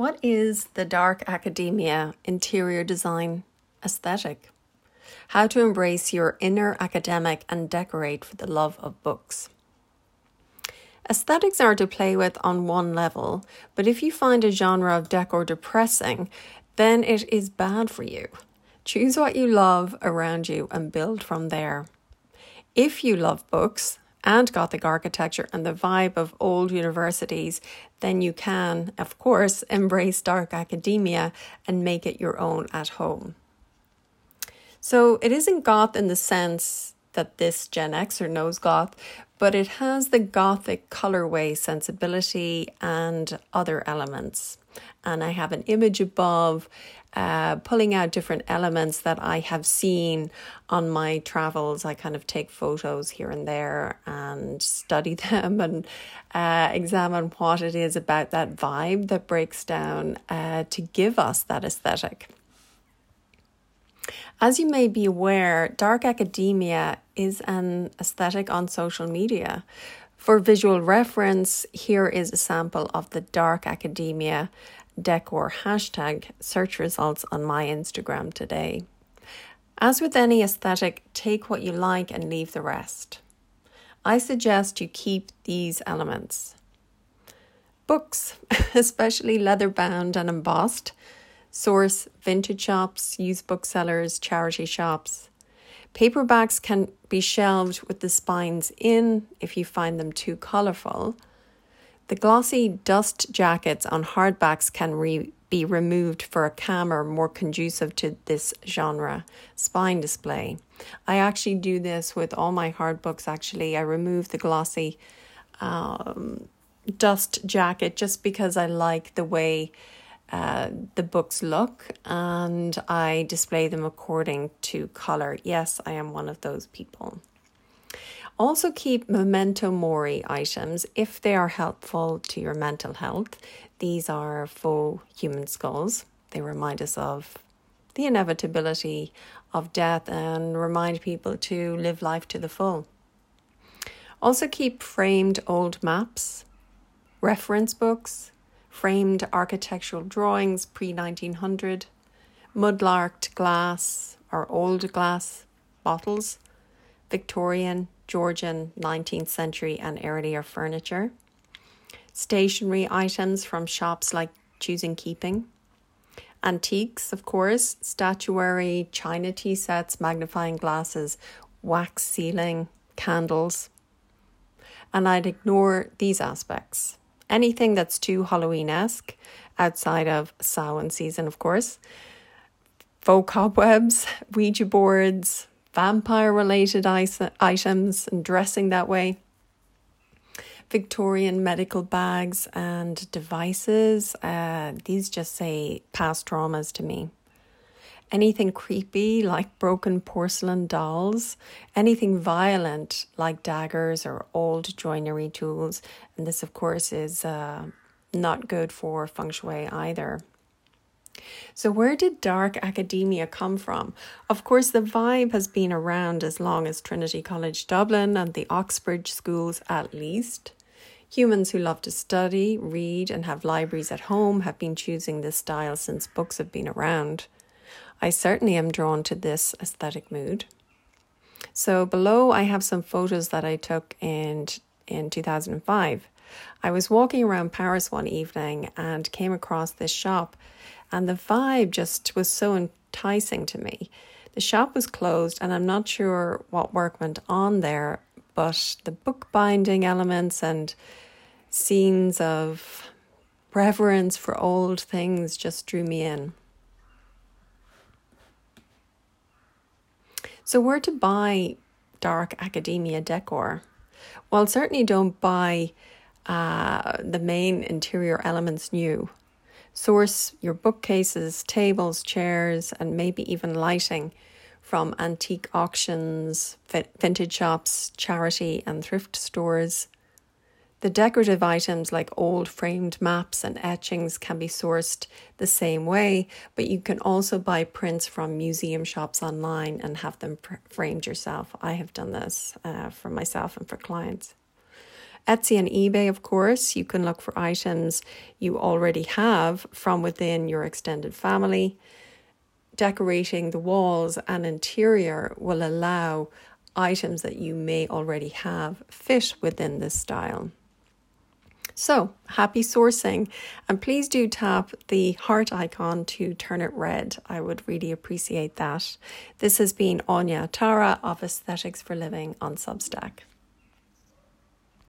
What is the Dark Academia interior design aesthetic? How to embrace your inner academic and decorate for the love of books. Aesthetics are to play with on one level, but if you find a genre of decor depressing, then it is bad for you. Choose what you love around you and build from there. If you love books and Gothic architecture and the vibe of old universities, then you can, of course, embrace Dark Academia and make it your own at home. So it isn't goth in the sense that this Gen Xer knows goth, but it has the Gothic colorway sensibility and other elements. And I have an image above pulling out different elements that I have seen on my travels. I kind of take photos here and there and study them and examine what it is about that vibe that breaks down to give us that aesthetic. As you may be aware, Dark Academia is an aesthetic on social media. For visual reference, here is a sample of the Dark Academia decor hashtag search results on my Instagram today. As with any aesthetic, take what you like and leave the rest. I suggest you keep these elements. Books, especially leather-bound and embossed. Source: vintage shops, used booksellers, charity shops. Paperbacks can be shelved with the spines in if you find them too colourful. The glossy dust jackets on hardbacks can be removed for a camera more conducive to this genre. Spine display. I actually do this with all my hard books, actually. I remove the glossy dust jacket just because I like the way the books look, and I display them according to color. Yes, I am one of those people. Also keep memento mori items if they are helpful to your mental health. These are faux human skulls. They remind us of the inevitability of death and remind people to live life to the full. Also keep framed old maps, reference books, framed architectural drawings pre-1900, mudlarked glass or old glass bottles, Victorian, Georgian, 19th century and earlier furniture, stationery items from shops like Choosing Keeping, antiques, of course, statuary, china tea sets, magnifying glasses, wax sealing, candles. And I'd ignore these aspects. Anything that's too Halloween-esque, outside of Samhain season, of course. Faux cobwebs, Ouija boards, vampire-related items and dressing that way. Victorian medical bags and devices. These just say past traumas to me. Anything creepy like broken porcelain dolls, anything violent like daggers or old joinery tools. And this, of course, is not good for feng shui either. So where did Dark Academia come from? Of course, the vibe has been around as long as Trinity College Dublin and the Oxbridge schools at least. Humans who love to study, read and have libraries at home have been choosing this style since books have been around. I certainly am drawn to this aesthetic mood. So below I have some photos that I took in 2005. I was walking around Paris one evening and came across this shop, and the vibe just was so enticing to me. The shop was closed and I'm not sure what work went on there, but the bookbinding elements and scenes of reverence for old things just drew me in. So where to buy Dark Academia decor? Well, certainly don't buy the main interior elements new. Source your bookcases, tables, chairs, and maybe even lighting from antique auctions, vintage shops, charity and thrift stores. The decorative items like old framed maps and etchings can be sourced the same way, but you can also buy prints from museum shops online and have them framed yourself. I have done this for myself and for clients. Etsy and eBay, of course, you can look for items you already have from within your extended family. Decorating the walls and interior will allow items that you may already have fit within this style. So, happy sourcing, and please do tap the heart icon to turn it red. I would really appreciate that. This has been Aine Atara of Aesthetics for Living on Substack.